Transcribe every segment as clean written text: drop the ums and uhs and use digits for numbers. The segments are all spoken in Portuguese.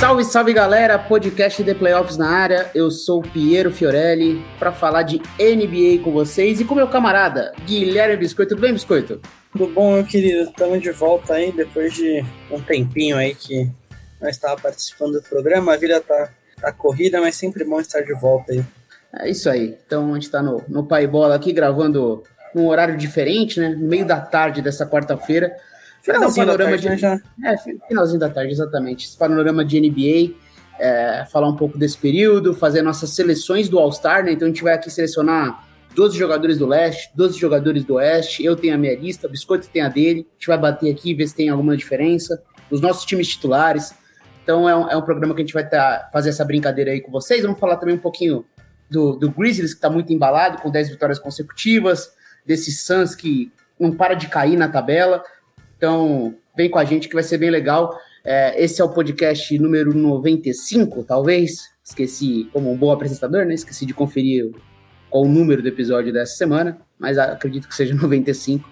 Salve, salve galera, podcast de Playoffs na área, eu sou o Piero Fiorelli para falar de NBA com vocês e com meu camarada Guilherme Biscoito. Tudo bem, Biscoito? Tudo bom, meu querido, estamos de volta aí depois de um tempinho aí que nós estávamos participando do programa. A vida tá corrida, mas sempre bom estar de volta aí. É isso aí, então a gente está no Pai Bola aqui gravando num horário diferente, né, no meio da tarde dessa quarta-feira. Finalzinho da tarde, de... né, já? É, finalzinho da tarde, exatamente. Esse panorama de NBA, falar um pouco desse período, fazer nossas seleções do All-Star, né? Então a gente vai aqui selecionar 12 jogadores do Leste, 12 jogadores do Oeste, eu tenho a minha lista, o Biscoito tem a dele, a gente vai bater aqui, ver se tem alguma diferença, os nossos times titulares. Então é um programa que a gente vai fazer essa brincadeira aí com vocês. Vamos falar também um pouquinho do Grizzlies, que está muito embalado, com 10 vitórias consecutivas, desse Suns que não para de cair na tabela. Então, vem com a gente que vai ser bem legal. Esse é o podcast número 95, talvez. Esqueci, como um bom apresentador, né? Esqueci de conferir qual o número do episódio dessa semana, mas acredito que seja 95.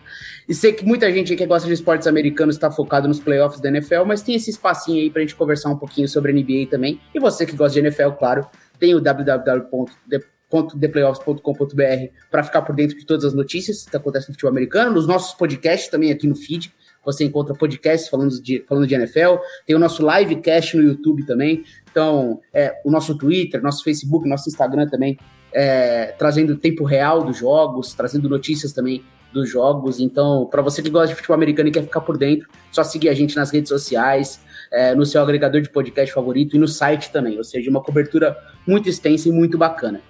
E sei que muita gente aí que gosta de esportes americanos está focado nos playoffs da NFL, mas tem esse espacinho aí pra gente conversar um pouquinho sobre a NBA também. E você que gosta de NFL, claro, tem o www.theplayoffs.com.br para ficar por dentro de todas as notícias que acontecem no futebol americano, nos nossos podcasts também aqui no feed. Você encontra podcasts falando de NFL, tem o nosso livecast no YouTube também, então o nosso Twitter, nosso Facebook, nosso Instagram também, trazendo tempo real dos jogos, trazendo notícias também dos jogos. Então, para você que gosta de futebol americano e quer ficar por dentro, só seguir a gente nas redes sociais, no seu agregador de podcast favorito e no site também, ou seja, uma cobertura muito extensa e muito bacana.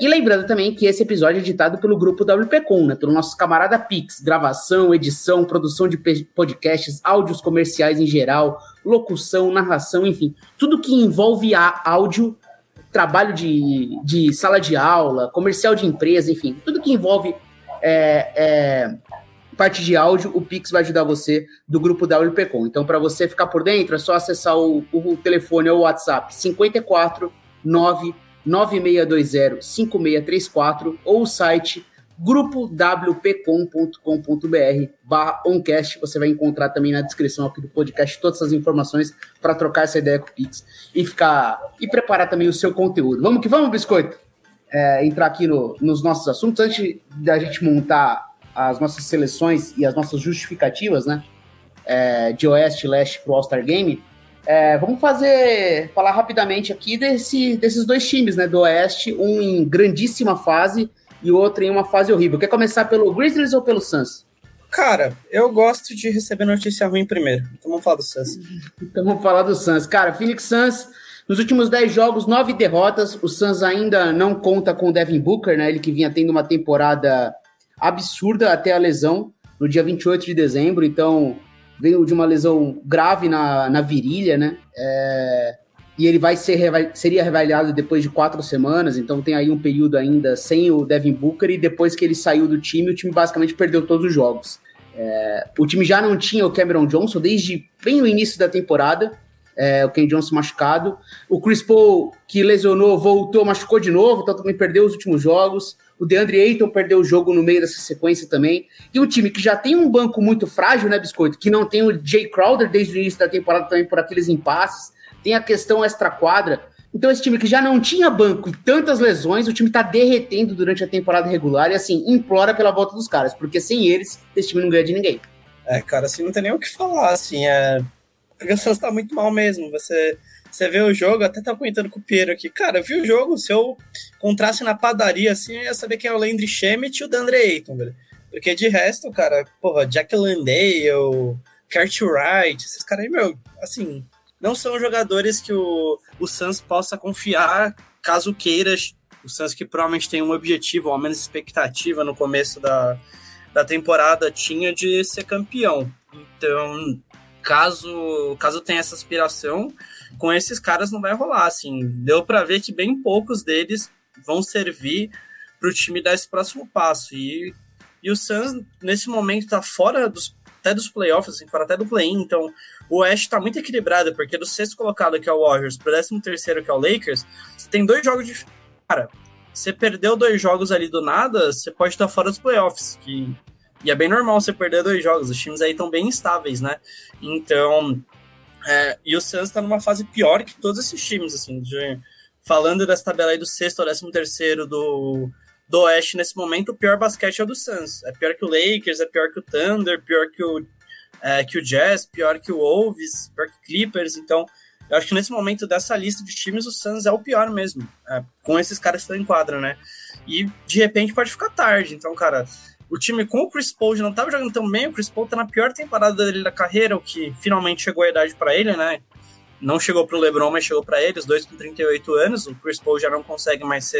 E lembrando também que esse episódio é editado pelo grupo WPcom, né, pelo nosso camarada Pix, gravação, edição, produção de podcasts, áudios comerciais em geral, locução, narração, enfim, tudo que envolve áudio, trabalho de sala de aula, comercial de empresa, enfim, tudo que envolve parte de áudio, o Pix vai ajudar você do grupo WPcom. Então, para você ficar por dentro, é só acessar o telefone ou o WhatsApp 54996205634 ou o site grupowpcom.com.br/oncast. Você vai encontrar também na descrição aqui do podcast todas essas informações para trocar essa ideia com o Pix e preparar também o seu conteúdo. Vamos que vamos, Biscoito? Entrar aqui nos nossos assuntos. Antes da gente montar as nossas seleções e as nossas justificativas, né, de Oeste e Leste para o All-Star Game, vamos falar rapidamente aqui desses dois times, né, do Oeste, um em grandíssima fase e outro em uma fase horrível. Quer começar pelo Grizzlies ou pelo Suns? Cara, eu gosto de receber notícia ruim primeiro, então vamos falar do Suns. Cara, Phoenix Suns, nos últimos 10 jogos, 9 derrotas, o Suns ainda não conta com o Devin Booker, né, ele que vinha tendo uma temporada absurda até a lesão, no dia 28 de dezembro, então... veio de uma lesão grave na virilha, né? E ele seria reavaliado depois de 4 semanas, então tem aí um período ainda sem o Devin Booker, e depois que ele saiu do time, o time basicamente perdeu todos os jogos. O time já não tinha o Cameron Johnson desde bem o início da temporada, o Ken Johnson machucado. O Chris Paul, que lesionou, voltou, machucou de novo, então também perdeu os últimos jogos. O DeAndre Ayton perdeu o jogo no meio dessa sequência também. E um time que já tem um banco muito frágil, né, Biscoito? Que não tem o Jay Crowder desde o início da temporada também por aqueles impasses. Tem a questão extra-quadra. Então esse time que já não tinha banco e tantas lesões, o time tá derretendo durante a temporada regular e, assim, implora pela volta dos caras. Porque sem eles, esse time não ganha de ninguém. Cara, assim, não tem nem o que falar, assim, porque o Suns tá muito mal mesmo. Você vê o jogo, até tá comentando com o Piero aqui. Cara, eu vi o jogo, se eu encontrasse na padaria, assim, eu ia saber quem é o Landry Shamet e o DeAndre Ayton, velho. Porque de resto, cara, porra, Jack Landale, Cartwright, esses caras aí, meu, assim, não são jogadores que o Suns possa confiar, caso queira. O Suns que provavelmente tem um objetivo, ou ao menos expectativa no começo da temporada, tinha de ser campeão. Então... Caso tenha essa aspiração, com esses caras não vai rolar, assim. Deu para ver que bem poucos deles vão servir para o time dar esse próximo passo. E E o Suns, nesse momento, está fora dos playoffs, assim, fora até do play-in. Então, o Oeste está muito equilibrado, porque do sexto colocado, que é o Warriors, para o 13º, que é o Lakers, você tem 2 jogos de... Cara, você perdeu 2 jogos ali do nada, você pode estar fora dos playoffs, que... E é bem normal você perder 2 jogos, os times aí estão bem instáveis, né? Então, e o Suns está numa fase pior que todos esses times, assim, falando dessa tabela aí do 6º ao 13º do Oeste nesse momento, o pior basquete é o do Suns. É pior que o Lakers, é pior que o Thunder, pior que o Jazz, pior que o Wolves, pior que o Clippers. Então, eu acho que nesse momento dessa lista de times, o Suns é o pior mesmo, com esses caras que estão em quadra, né? E, de repente, pode ficar tarde. Então, cara, o time com o Chris Paul já não estava jogando tão bem, o Chris Paul está na pior temporada dele da carreira, o que finalmente chegou a idade para ele, né? Não chegou para o LeBron, mas chegou para ele, os dois com 38 anos, o Chris Paul já não consegue mais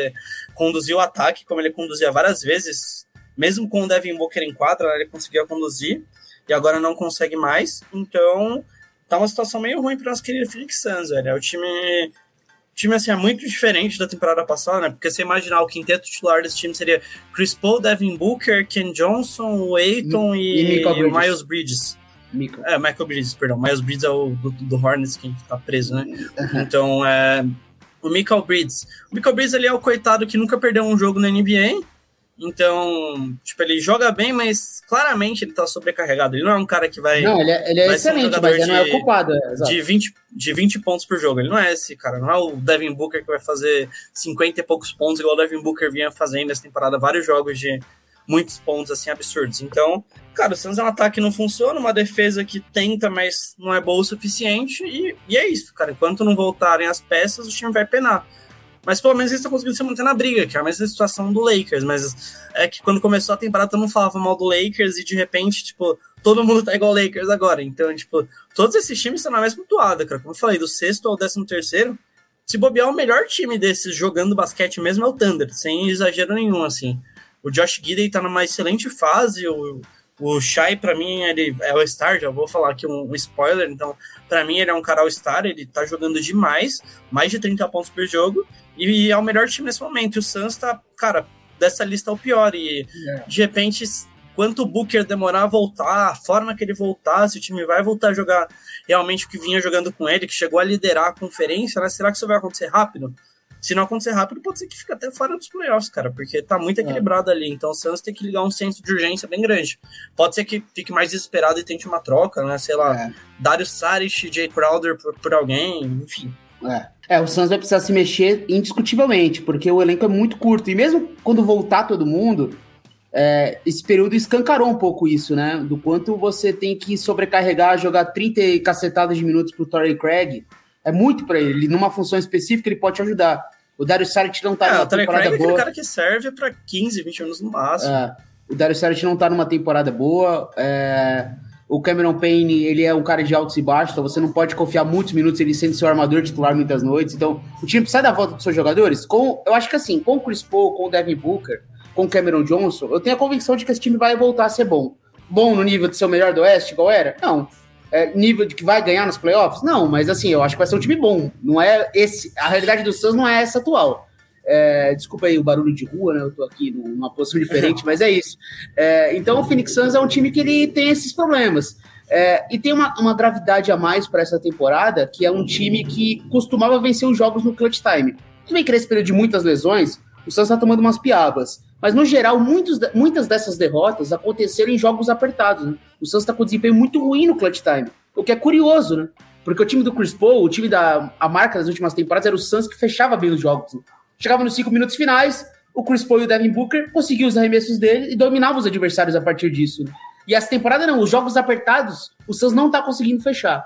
conduzir o ataque, como ele conduzia várias vezes, mesmo com o Devin Booker em quadra, ele conseguia conduzir, e agora não consegue mais, então tá uma situação meio ruim para nosso querido Phoenix Suns, velho. O time assim, é muito diferente da temporada passada, né, porque você imaginar o quinteto titular desse time seria Chris Paul, Devin Booker, Ken Johnson, Ayton e o Miles Bridges. Mikal Bridges, perdão. Miles Bridges é o do Hornets, que tá preso, né? Uhum. Então, o Mikal Bridges. O Mikal Bridges, ele é o coitado que nunca perdeu um jogo na NBA. Então, tipo, ele joga bem, mas claramente ele tá sobrecarregado. Ele não é um cara que vai... Não, ele é excelente, um mas ele não é ocupado. De 20 pontos por jogo. Ele não é esse, cara. Não é o Devin Booker que vai fazer 50 e poucos pontos, igual o Devin Booker vinha fazendo essa temporada. Vários jogos de... muitos pontos, assim, absurdos. Então, cara, o Suns é um ataque que não funciona, uma defesa que tenta, mas não é boa o suficiente, e é isso, cara. Enquanto não voltarem as peças, o time vai penar. Mas, pelo menos, eles estão conseguindo se manter na briga, que é a mesma situação do Lakers, mas é que quando começou a temporada, todo mundo falava mal do Lakers, e, de repente, tipo, todo mundo tá igual ao Lakers agora. Então, tipo, todos esses times estão na mesma toada, cara. Como eu falei, do 6º ao 13º, se bobear, o melhor time desses jogando basquete mesmo é o Thunder, sem exagero nenhum, assim. O Josh Giddey tá numa excelente fase, o Shai, pra mim, ele é All-Star, já vou falar aqui um spoiler, então, pra mim, ele é um cara All-Star, ele tá jogando demais, mais de 30 pontos por jogo, e é o melhor time nesse momento, e o Suns tá, cara, dessa lista é o pior, e de repente, quanto o Booker demorar a voltar, a forma que ele voltar, se o time vai voltar a jogar realmente o que vinha jogando com ele, que chegou a liderar a conferência, né? Será que isso vai acontecer rápido? Se não acontecer rápido, pode ser que fique até fora dos playoffs, cara, porque tá muito equilibrado ali. Então o Suns tem que ligar um senso de urgência bem grande. Pode ser que fique mais desesperado e tente uma troca, né? Sei lá, Dario Saric, Jay Crowder por alguém, enfim. O Suns vai precisar se mexer indiscutivelmente, porque o elenco é muito curto. E mesmo quando voltar todo mundo, esse período escancarou um pouco isso, né? Do quanto você tem que sobrecarregar, jogar 30 e cacetadas de minutos pro Torrey Craig. É muito pra ele. Numa função específica, ele pode te ajudar. O Dario Saric não tá numa temporada boa. O Dario Saric é aquele cara que serve pra 15, 20 anos no máximo. O Dario Saric não tá numa temporada boa. O Cameron Payne, ele é um cara de altos e baixos, então você não pode confiar muitos minutos ele sendo seu armador titular muitas noites. Então, o time precisa da volta dos seus jogadores. Eu acho que assim, com o Chris Paul, com o Devin Booker, com o Cameron Johnson, eu tenho a convicção de que esse time vai voltar a ser bom. Bom no nível de ser o melhor do Oeste, igual era? Não. Nível de que vai ganhar nos playoffs? Não, mas assim, eu acho que vai ser um time bom. Não é esse, a realidade do Suns não é essa atual. Desculpa aí o barulho de rua, né? Eu tô aqui numa posição diferente, mas é isso. Então o Phoenix Suns é um time que ele tem esses problemas. E tem uma gravidade a mais para essa temporada, que é um time que costumava vencer os jogos no clutch time. Também que nesse período de muitas lesões, o Suns tá tomando umas piabas. Mas, no geral, muitas dessas derrotas aconteceram em jogos apertados, né? O Suns está com um desempenho muito ruim no clutch time, o que é curioso, né? Porque o time do Chris Paul, o time a marca das últimas temporadas, era o Suns que fechava bem os jogos. Né? Chegava nos 5 minutos finais, o Chris Paul e o Devin Booker conseguiam os arremessos dele e dominavam os adversários a partir disso. Né? E essa temporada, não. Os jogos apertados, o Suns não está conseguindo fechar.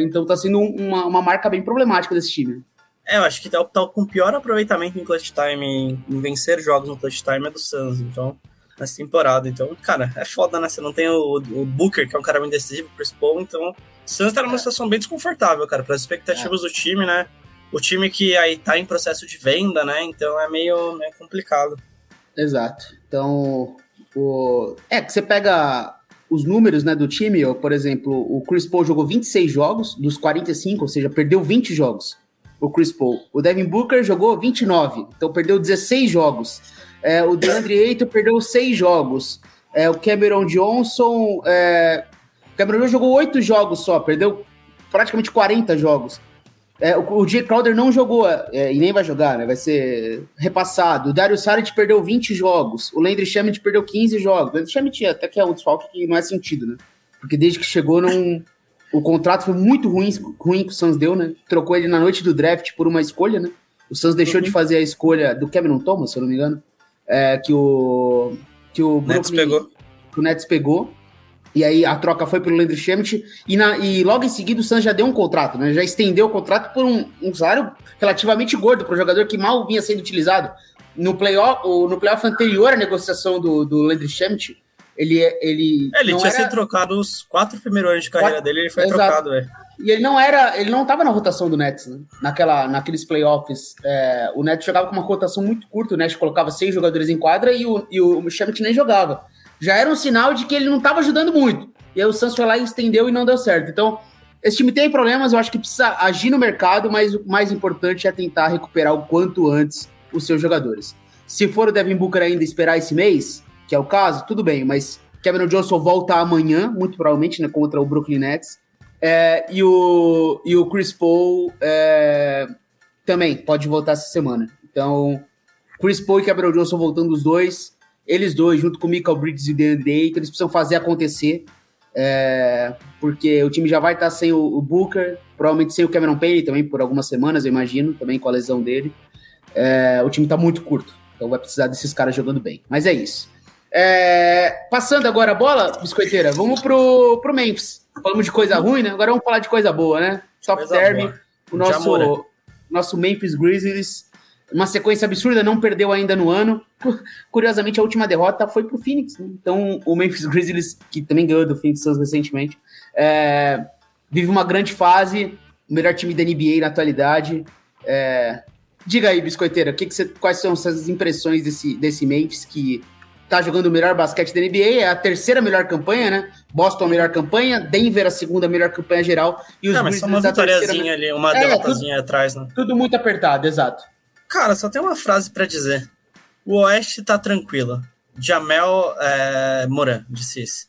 Então, está sendo uma marca bem problemática desse time, né? Eu acho que tá com o pior aproveitamento em clutch time, em vencer jogos no clutch time é do Suns, então, nessa temporada. Então, cara, é foda, né? Você não tem o Booker, que é um cara muito decisivo, Chris Paul, então, o Suns tá numa situação bem desconfortável, cara, para as expectativas do time, né? O time que aí tá em processo de venda, né? Então, é meio complicado. Exato. Então, que você pega os números, né, do time, por exemplo, o Chris Paul jogou 26 jogos dos 45, ou seja, perdeu 20 jogos. O Chris Paul. O Devin Booker jogou 29, então perdeu 16 jogos. O DeAndre Ayton perdeu 6 jogos. O Cameron Johnson... o Cameron Johnson jogou 8 jogos só, perdeu praticamente 40 jogos. O Jay Crowder não jogou, e nem vai jogar, né? Vai ser repassado. O Dario Saric perdeu 20 jogos. O Landry Shamet perdeu 15 jogos. O Landry Shamet até que é um desfalque que não é sentido, né? Porque desde que chegou, não... o contrato foi muito ruim que o Suns deu, né? Trocou ele na noite do draft por uma escolha, né? O Suns deixou de fazer a escolha do Cameron Thomas, se eu não me engano, que o Nets pegou. O Nets pegou. E aí a troca foi pelo Landry Shamet e logo em seguida o Suns já deu um contrato, né? Já estendeu o contrato por um salário relativamente gordo para o jogador que mal vinha sendo utilizado. No playoff anterior à negociação do Landry Shamet, ele tinha sido trocado os 4 primeiros anos de carreira dele, ele foi trocado, velho. E ele não estava na rotação do Nets, né? Naqueles playoffs. O Nets jogava com uma rotação muito curta, o Nets colocava 6 jogadores em quadra e o Shamet nem jogava. Já era um sinal de que ele não estava ajudando muito. E aí o Suns foi lá e estendeu e não deu certo. Então, esse time tem problemas, eu acho que precisa agir no mercado, mas o mais importante é tentar recuperar o quanto antes os seus jogadores. Se for o Devin Booker ainda esperar esse mês, que é o caso, tudo bem, mas Cameron Johnson volta amanhã, muito provavelmente, né, contra o Brooklyn Nets. E o Chris Paul também pode voltar essa semana. Então, Chris Paul e Cameron Johnson voltando os dois... Eles dois, junto com o Mikal Bridges e o DeAndre Ayton, eles precisam fazer acontecer, porque o time já vai estar sem o Booker, provavelmente sem o Cameron Payne também por algumas semanas, eu imagino, também com a lesão dele. O time está muito curto, então vai precisar desses caras jogando bem. Mas é isso. Passando agora a bola, biscoiteira, vamos pro Memphis. Falamos de coisa ruim, né? Agora vamos falar de coisa boa, né? Top term, o nosso Memphis Grizzlies. Uma sequência absurda, não perdeu ainda no ano. Curiosamente, a última derrota foi pro Phoenix, né? Então, o Memphis Grizzlies, que também ganhou do Phoenix Suns recentemente, vive uma grande fase, o melhor time da NBA na atualidade. Diga aí, biscoiteira, quais são suas impressões desse Memphis, que tá jogando o melhor basquete da NBA, é a terceira melhor campanha, né? Boston a melhor campanha, Denver a segunda melhor campanha geral. E os Grizzlies só uma vitóriazinha ali, uma derrotazinha atrás, né? Tudo muito apertado, exato. Cara, só tem uma frase pra dizer. O Oeste tá tranquilo. Morant, disse isso.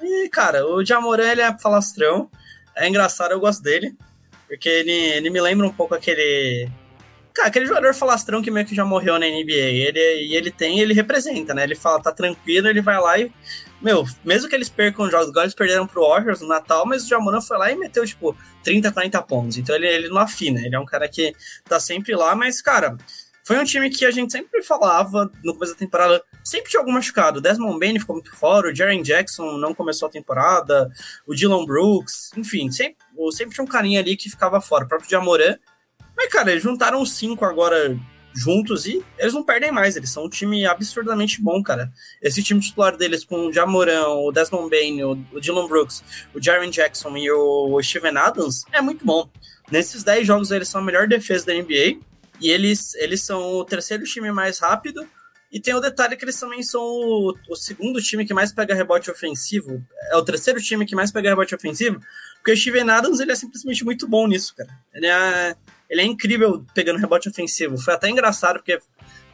E, cara, o Ja Morant, ele é falastrão. É engraçado, eu gosto dele. Porque ele me lembra um pouco aquele... Cara, aquele jogador falastrão que meio que já morreu na NBA. Ele representa, né? Ele fala, tá tranquilo, ele vai lá e... Meu, mesmo que eles percam os jogos, eles perderam pro Warriors no Natal, mas o Ja Morant foi lá e meteu, 30, 40 pontos. Então ele não afina, ele é um cara que tá sempre lá, mas, cara, foi um time que a gente sempre falava no começo da temporada, sempre tinha algum machucado. O Desmond Bane ficou muito fora, o Jaren Jackson não começou a temporada, o Dillon Brooks, enfim, sempre tinha um carinha ali que ficava fora, o próprio Ja Morant. Mas, cara, eles juntaram os 5 agora... juntos e eles não perdem mais, eles são um time absurdamente bom, cara. Esse time titular deles com o Ja Morant, o Desmond Bane, o Dillon Brooks, o Jaren Jackson e o Steven Adams é muito bom. Nesses 10 jogos eles são a melhor defesa da NBA e eles são o terceiro time mais rápido e tem o detalhe que eles também são o segundo time que mais pega rebote ofensivo, é o terceiro time que mais pega rebote ofensivo, porque o Steven Adams ele é simplesmente muito bom nisso, cara. Ele é incrível pegando rebote ofensivo. Foi até engraçado, porque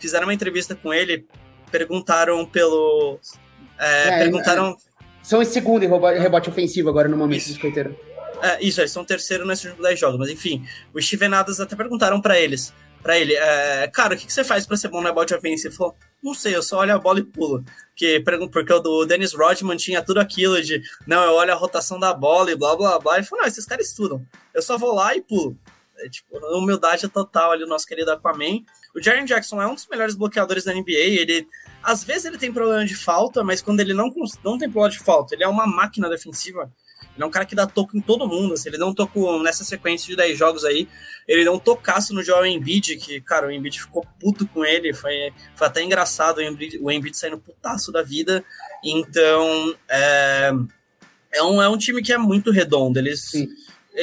fizeram uma entrevista com ele, perguntaram pelo... São em segundo em rebote ofensivo agora, no momento, biscoiteiro. Isso, eles são terceiro nesses 10 jogos. Mas, enfim, os Steven Adams até perguntaram pra ele, cara, o que você faz pra ser bom no rebote ofensivo? Ele falou, não sei, eu só olho a bola e pulo. Porque o do Dennis Rodman tinha tudo aquilo de, não, eu olho a rotação da bola e blá, blá, blá. Ele falou, não, esses caras estudam. Eu só vou lá e pulo. Humildade total ali, o nosso querido Aquaman. O Jaren Jackson é um dos melhores bloqueadores da NBA, às vezes ele tem problema de falta, mas quando ele não tem problema de falta, ele é uma máquina defensiva, ele é um cara que dá toco em todo mundo, se ele não tocou nessa sequência de 10 jogos aí, ele deu um tocaço no Joel Embiid, que, cara, o Embiid ficou puto com ele, foi até engraçado o Embiid saindo putaço da vida, então é um time que é muito redondo,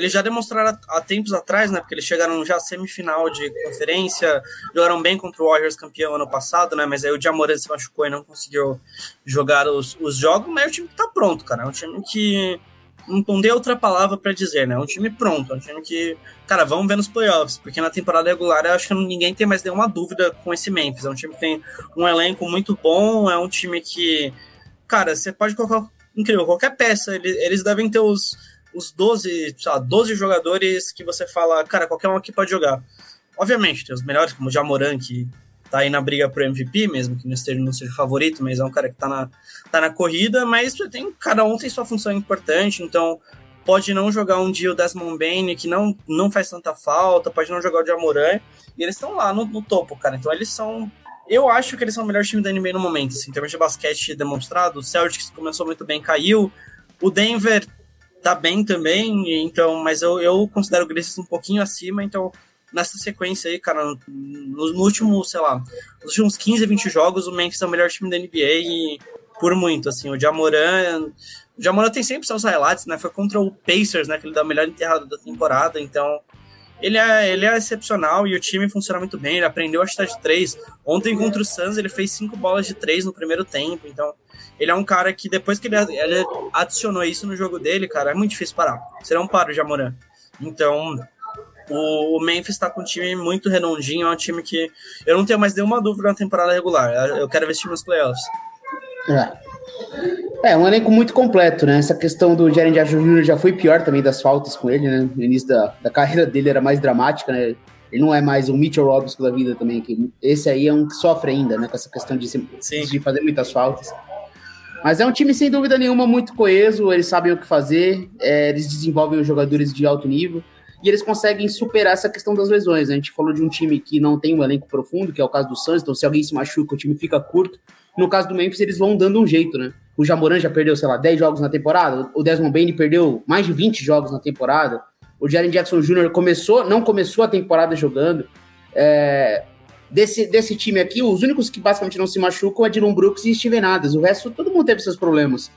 Eles já demonstraram há tempos atrás, né? Porque eles chegaram já à semifinal de conferência, jogaram bem contra o Warriors campeão ano passado, né? Mas aí o Ja Morant se machucou e não conseguiu jogar os jogos, mas é um time que tá pronto, cara. É um time que não dei outra palavra pra dizer, né? É um time pronto, é um time que, cara, vamos ver nos playoffs, porque na temporada regular eu acho que ninguém tem mais nenhuma dúvida com esse Memphis. É um time que tem um elenco muito bom, é um time que, cara, você pode colocar, incrível, qualquer peça, eles devem ter os 12, sei lá, 12 jogadores que você fala, cara, qualquer um aqui pode jogar. Obviamente, tem os melhores, como o Ja Morant, que tá aí na briga pro MVP, mesmo que não seja favorito, mas é um cara que tá na corrida, mas cada um tem sua função importante, então pode não jogar um dia o Desmond Bane, que não faz tanta falta, pode não jogar o Ja Morant, e eles estão lá no topo, cara, então eles são... Eu acho que eles são o melhor time da NBA no momento, assim, em termos de basquete demonstrado. O Celtics começou muito bem, caiu, o Denver tá bem também, então, mas eu considero o Grizzlies um pouquinho acima, então... Nessa sequência aí, cara, nos últimos 15, 20 jogos, o Memphis é o melhor time da NBA e por muito, assim. O Ja Morant tem sempre seus highlights, né? Foi contra o Pacers, né? Que ele dá a melhor enterrada da temporada, então ele é excepcional e o time funciona muito bem, ele aprendeu a chutar de 3. Ontem contra o Suns ele fez 5 bolas de 3 no primeiro tempo, então ele é um cara que depois que ele adicionou isso no jogo dele, cara, é muito difícil parar. Você não para o Ja Morant. Então... O Memphis tá com um time muito redondinho, é um time que eu não tenho mais nenhuma dúvida na temporada regular. Eu quero ver esse time nos playoffs. É um elenco muito completo, né? Essa questão do Jaren Jackson Jr. já foi pior também das faltas com ele, né? No início da carreira dele era mais dramática, né? Ele não é mais um Mitchell Robinson da vida também. Que esse aí é um que sofre ainda, né? Com essa questão de fazer muitas faltas. Mas é um time, sem dúvida nenhuma, muito coeso. Eles sabem o que fazer. Eles desenvolvem os jogadores de alto nível. E eles conseguem superar essa questão das lesões, né? A gente falou de um time que não tem um elenco profundo, que é o caso do Suns, então se alguém se machuca, o time fica curto. No caso do Memphis, eles vão dando um jeito, né? O Ja Morant já perdeu, 10 jogos na temporada, o Desmond Bane perdeu mais de 20 jogos na temporada, o Jaren Jackson Jr. não começou a temporada jogando. Desse time aqui, os únicos que basicamente não se machucam é Dillon Brooks e Steven Adams, o resto todo mundo teve seus problemas.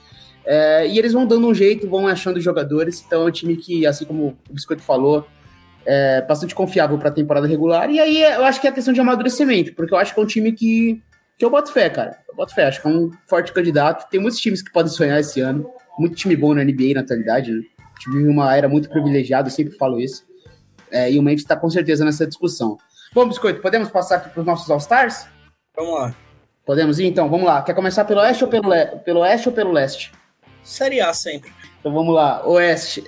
E eles vão dando um jeito, vão achando jogadores, então é um time que, assim como o Biscoito falou, é bastante confiável para a temporada regular, e aí eu acho que é a questão de amadurecimento, porque eu acho que é um time que eu boto fé, cara, acho que é um forte candidato, tem muitos times que podem sonhar esse ano, muito time bom na NBA na atualidade, né? A gente vive uma era muito privilegiada, eu sempre falo isso, e o Memphis está com certeza nessa discussão. Bom, Biscoito, podemos passar aqui para os nossos All-Stars? Vamos lá. Podemos ir então, vamos lá, quer começar pelo Oeste ou pelo Oeste ou pelo Leste? Série A sempre. Então vamos lá, Oeste,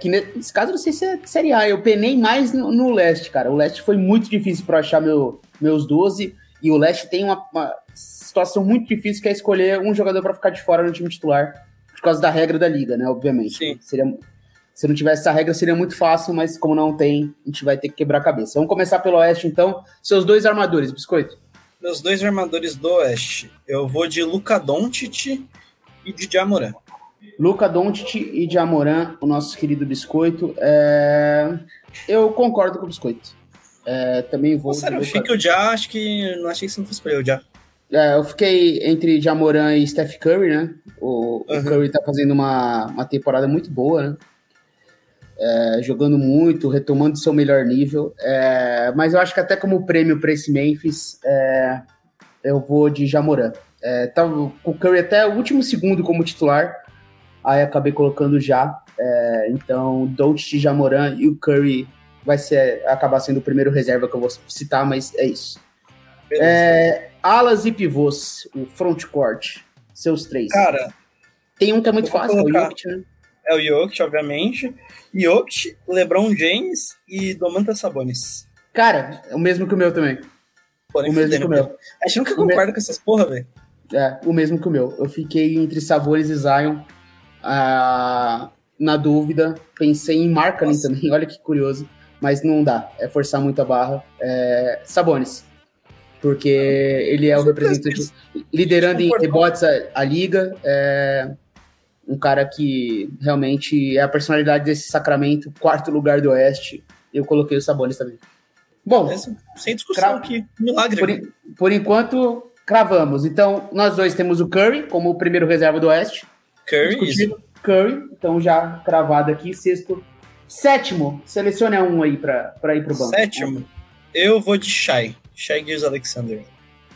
que nesse caso eu não sei se é Série A, eu penei mais no Leste, cara. O Leste foi muito difícil para achar meus 12, e o Leste tem uma situação muito difícil, que é escolher um jogador para ficar de fora no time titular, por causa da regra da liga, né, obviamente. Sim. Se não tivesse essa regra seria muito fácil, mas como não tem, a gente vai ter que quebrar a cabeça. Vamos começar pelo Oeste então, seus 2 armadores, Biscoito. Meus 2 armadores do Oeste, eu vou de Luka Doncic e de Ja Morant. Luka Doncic e Ja Morant, o nosso querido Biscoito. Eu concordo com o Biscoito. Também vou... Sério, eu achei que o Ja, não achei que você não fosse escolher o Ja. Eu fiquei entre Ja Morant e Steph Curry, né? O Curry tá fazendo uma temporada muito boa, né? Jogando muito, retomando seu melhor nível. Mas eu acho que até como prêmio para esse Memphis, eu vou de Ja Morant. Tava com o Curry até o último segundo como titular, aí acabei colocando já. Então, Doncic, Ja Morant e o Curry vai acabar sendo o primeiro reserva que eu vou citar, mas é isso. Alas e pivôs, o frontcourt, seus 3. Cara, tem um que é muito fácil, colocar, é o Jokic, né? É o Jokic, obviamente. Jokic, LeBron James e Domantas Sabonis. Cara, é o mesmo que o meu também. Porém, o mesmo que o meu. A gente nunca concorda com essas porra, velho. O mesmo que o meu. Eu fiquei entre Sabonis e Zion. Na dúvida, pensei em Markkanen também. Olha que curioso. Mas não dá. É forçar muito a barra. Sabonis. Porque ele é o representante liderando em rebotes a liga. Um cara que realmente é a personalidade desse Sacramento. 4º lugar do Oeste. Eu coloquei o Sabonis também. Bom. Sem discussão aqui. Milagre. Por enquanto... Cravamos. Então, nós dois temos o Curry como o primeiro reserva do Oeste. Curry, então já cravado aqui, sexto. Sétimo, selecione um aí pra ir pro banco. Sétimo, eu vou de Shai Gilgeous-Alexander.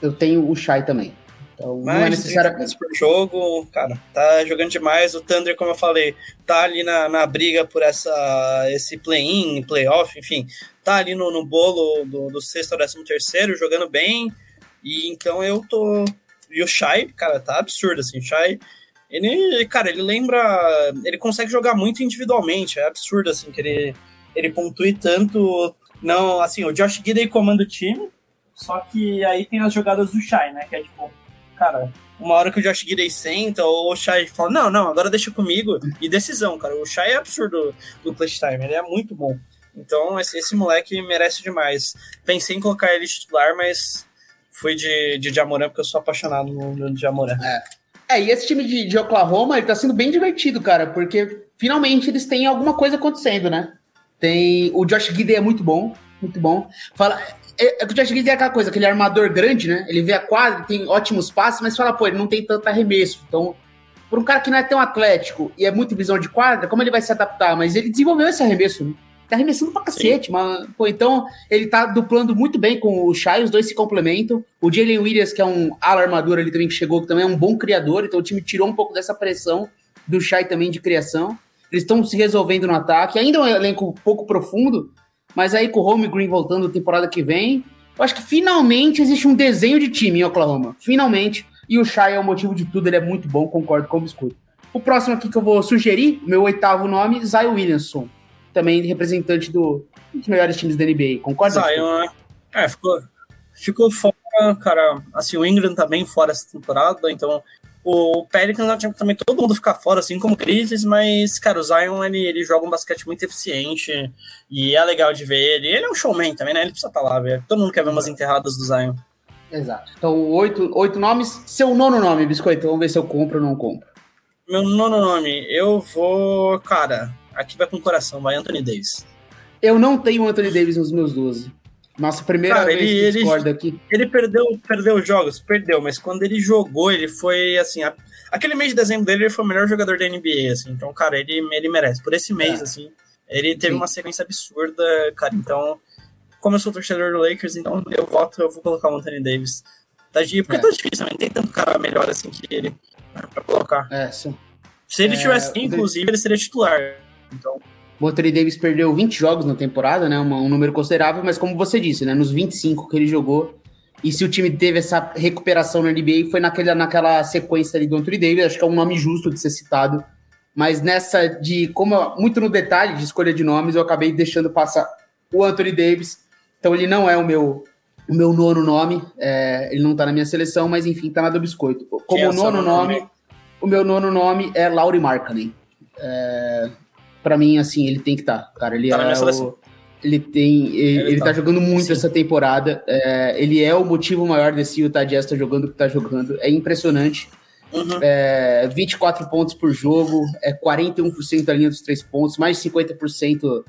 Eu tenho o Shai também. Então, mas não é necessário. Por jogo, cara, tá jogando demais. O Thunder, como eu falei, tá ali na briga por esse play-in, play-off, enfim, tá ali no bolo do sexto ao 13º, jogando bem. E então eu tô. E o Shai, cara, tá absurdo, assim. O Shai, ele lembra. Ele consegue jogar muito individualmente. É absurdo, assim, que ele pontue tanto. Não, assim, o Josh Giddey comanda o time. Só que aí tem as jogadas do Shai, né? Que é tipo, cara, uma hora que o Josh Giddey senta, ou o Shai fala, não, agora deixa comigo. E decisão, cara. O Shai é absurdo do clutch time, ele é muito bom. Então, esse moleque merece demais. Pensei em colocar ele titular, mas fui de Ja Morant, porque eu sou apaixonado no Ja Morant. E esse time de Oklahoma, ele tá sendo bem divertido, cara, porque finalmente eles têm alguma coisa acontecendo, né? Tem... O Josh Giddey é muito bom, muito bom. Fala... O Josh Giddey é aquela coisa, aquele armador grande, né? Ele vê a quadra, tem ótimos passes, mas fala, pô, ele não tem tanto arremesso. Então, por um cara que não é tão atlético e é muito visão de quadra, como ele vai se adaptar? Mas ele desenvolveu esse arremesso, né? Tá arremessando pra cacete, mas, pô, então ele tá duplando muito bem com o Shai, os dois se complementam. O Jalen Williams, que é um ala armador ali também, que chegou, que também é um bom criador, então o time tirou um pouco dessa pressão do Shai também de criação. Eles estão se resolvendo no ataque, ainda é um elenco pouco profundo, mas aí com o Home Green voltando na temporada que vem, eu acho que finalmente existe um desenho de time em Oklahoma, finalmente, e o Shai é o motivo de tudo, ele é muito bom, concordo com o Biscoito. O próximo aqui que eu vou sugerir, meu 8º nome, Zion Williamson. Também representante dos melhores times da NBA, concorda? Zion, ficou fora, cara, assim, o Ingram também fora essa temporada, então o Pelicans também, todo mundo fica fora, assim como o Grizzlies, mas, cara, o Zion, ele joga um basquete muito eficiente e é legal de ver ele. Ele é um showman também, né? Ele precisa estar lá, velho. Todo mundo quer ver umas enterradas do Zion. Exato. Então, 8 nomes. Seu 9º nome, Biscoito, vamos ver se eu compro ou não compro. Meu 9º nome, eu vou, cara... Aqui vai com o coração, vai Anthony Davis. Eu não tenho o Anthony Davis nos meus 12. Nossa, primeira vez que eu discordo aqui. Ele perdeu jogos, mas quando ele jogou, ele foi, assim... Aquele mês de dezembro dele, ele foi o melhor jogador da NBA, assim. Então, cara, ele merece. Por esse mês, assim, ele teve uma sequência absurda, cara. Então, como eu sou torcedor do Lakers, então eu vou colocar o Anthony Davis. Porque tá difícil, não tem tanto cara melhor, assim, que ele pra colocar. Sim. Se ele tivesse, inclusive, ele seria titular. Então, o Anthony Davis perdeu 20 jogos na temporada, né? Um número considerável, mas como você disse, né? Nos 25 que ele jogou, e se o time teve essa recuperação na NBA, foi naquela sequência ali do Anthony Davis, acho que é um nome justo de ser citado, mas nessa de, como muito no detalhe de escolha de nomes, eu acabei deixando passar o Anthony Davis, então ele não é o meu 9º nome, ele não tá na minha seleção, mas enfim, tá na do Biscoito. Como o 9º nome, o meu 9º nome é Lauri Markkanen. Pra mim, assim, ele tem que estar. Cara, ele tá ele tá jogando muito essa temporada. Ele é o motivo maior desse Utah Jazz estar jogando o que tá jogando. É impressionante. 24 pontos por jogo, 41% da linha dos 3 pontos, mais de 50%.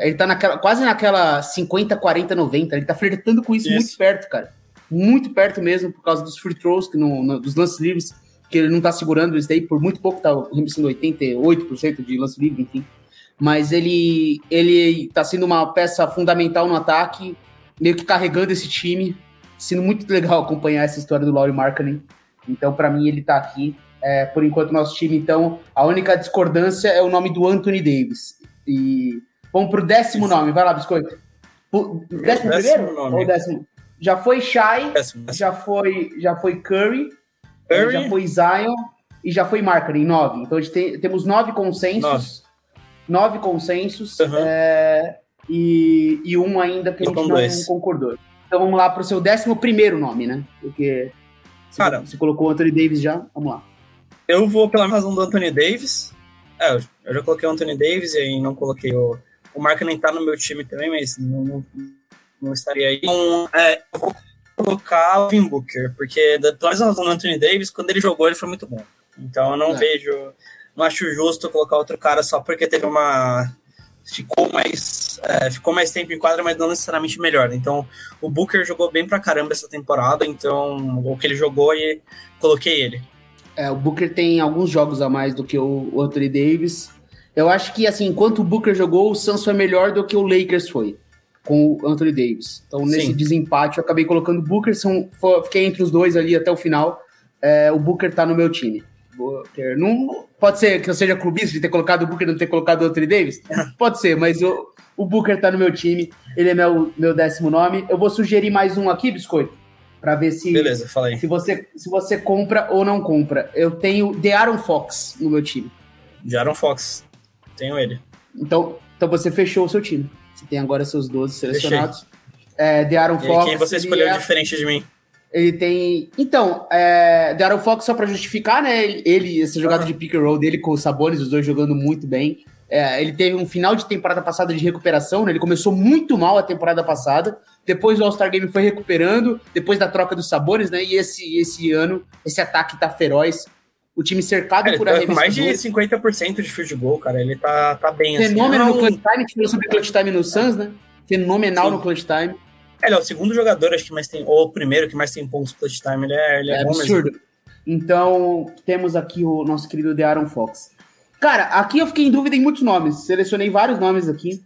Ele tá quase naquela 50, 40, 90. Ele tá flertando com isso muito perto, cara. Muito perto mesmo, por causa dos free throws, dos lances livres, que ele não tá segurando isso daí, por muito pouco tá remissando 88% de lance livre, enfim. Mas ele tá sendo uma peça fundamental no ataque, meio que carregando esse time, sendo muito legal acompanhar essa história do Lauri Markkanen. Então, pra mim, ele tá aqui. Por enquanto, nosso time, então, a única discordância é o nome do Anthony Davis. E vamos pro 10º nome, vai lá, Biscoito. 11º nome. Ou 10º? Já foi Shai, já foi Curry, já foi Zion e já foi Markkanen, 9. Então, a gente temos 9 consensos. 9 consensos. E um ainda que a gente não concordou. Então, vamos lá para o seu 11º nome, né? Porque você colocou o Anthony Davis já, vamos lá. Eu vou pela razão do Anthony Davis. Eu já coloquei o Anthony Davis e aí não coloquei o... O Markkanen tá no meu time também, mas não estaria aí. Então, eu vou colocar o Devin Booker, porque pela razão do Anthony Davis, quando ele jogou, ele foi muito bom. Então eu não acho justo colocar outro cara só porque teve ficou mais tempo em quadra, mas não necessariamente melhor. Então o Booker jogou bem pra caramba essa temporada, então o que ele jogou e coloquei ele. O Booker tem alguns jogos a mais do que o Anthony Davis. Eu acho que, assim, enquanto o Booker jogou, o Suns foi melhor do que o Lakers foi. com o Anthony Davis. Então, nesse desempate, eu acabei colocando o Booker. Fiquei entre os dois ali até o final. O Booker tá no meu time. Booker, não, pode ser que eu seja clubista de ter colocado o Booker e não ter colocado o Anthony Davis? Pode ser, mas o Booker tá no meu time. Ele é meu décimo nome. Eu vou sugerir mais um aqui, Biscoito, pra ver se... Beleza, fala aí. Se você compra ou não compra. Eu tenho The Aaron Fox no meu time. De Aaron Fox. Tenho ele. Então você fechou o seu time. Você tem agora seus 12 selecionados. The Aaron Fox... E quem você escolheu diferente de mim? Ele tem... Então, Dario Saric, só para justificar, né? Ele essa jogada de pick and roll dele com os Sabonis, os dois jogando muito bem. Ele teve um final de temporada passada de recuperação, né? Ele começou muito mal a temporada passada. Depois o All-Star Game foi recuperando, depois da troca dos Sabonis, né? E esse ano, esse ataque tá feroz. O time cercado por arremessadores. Mais de 50% de field goal, cara. Ele tá bem fenômeno assim. Fenômeno no clutch time. A gente falou sobre clutch time no Suns, né? Fenomenal no clutch time. Ele é o segundo jogador, acho que mais tem, ou o primeiro que mais tem pontos clutch time, ele é bom absurdo. Mesmo. Então, temos aqui o nosso querido De'Aaron Fox. Cara, aqui eu fiquei em dúvida em muitos nomes, selecionei vários nomes aqui.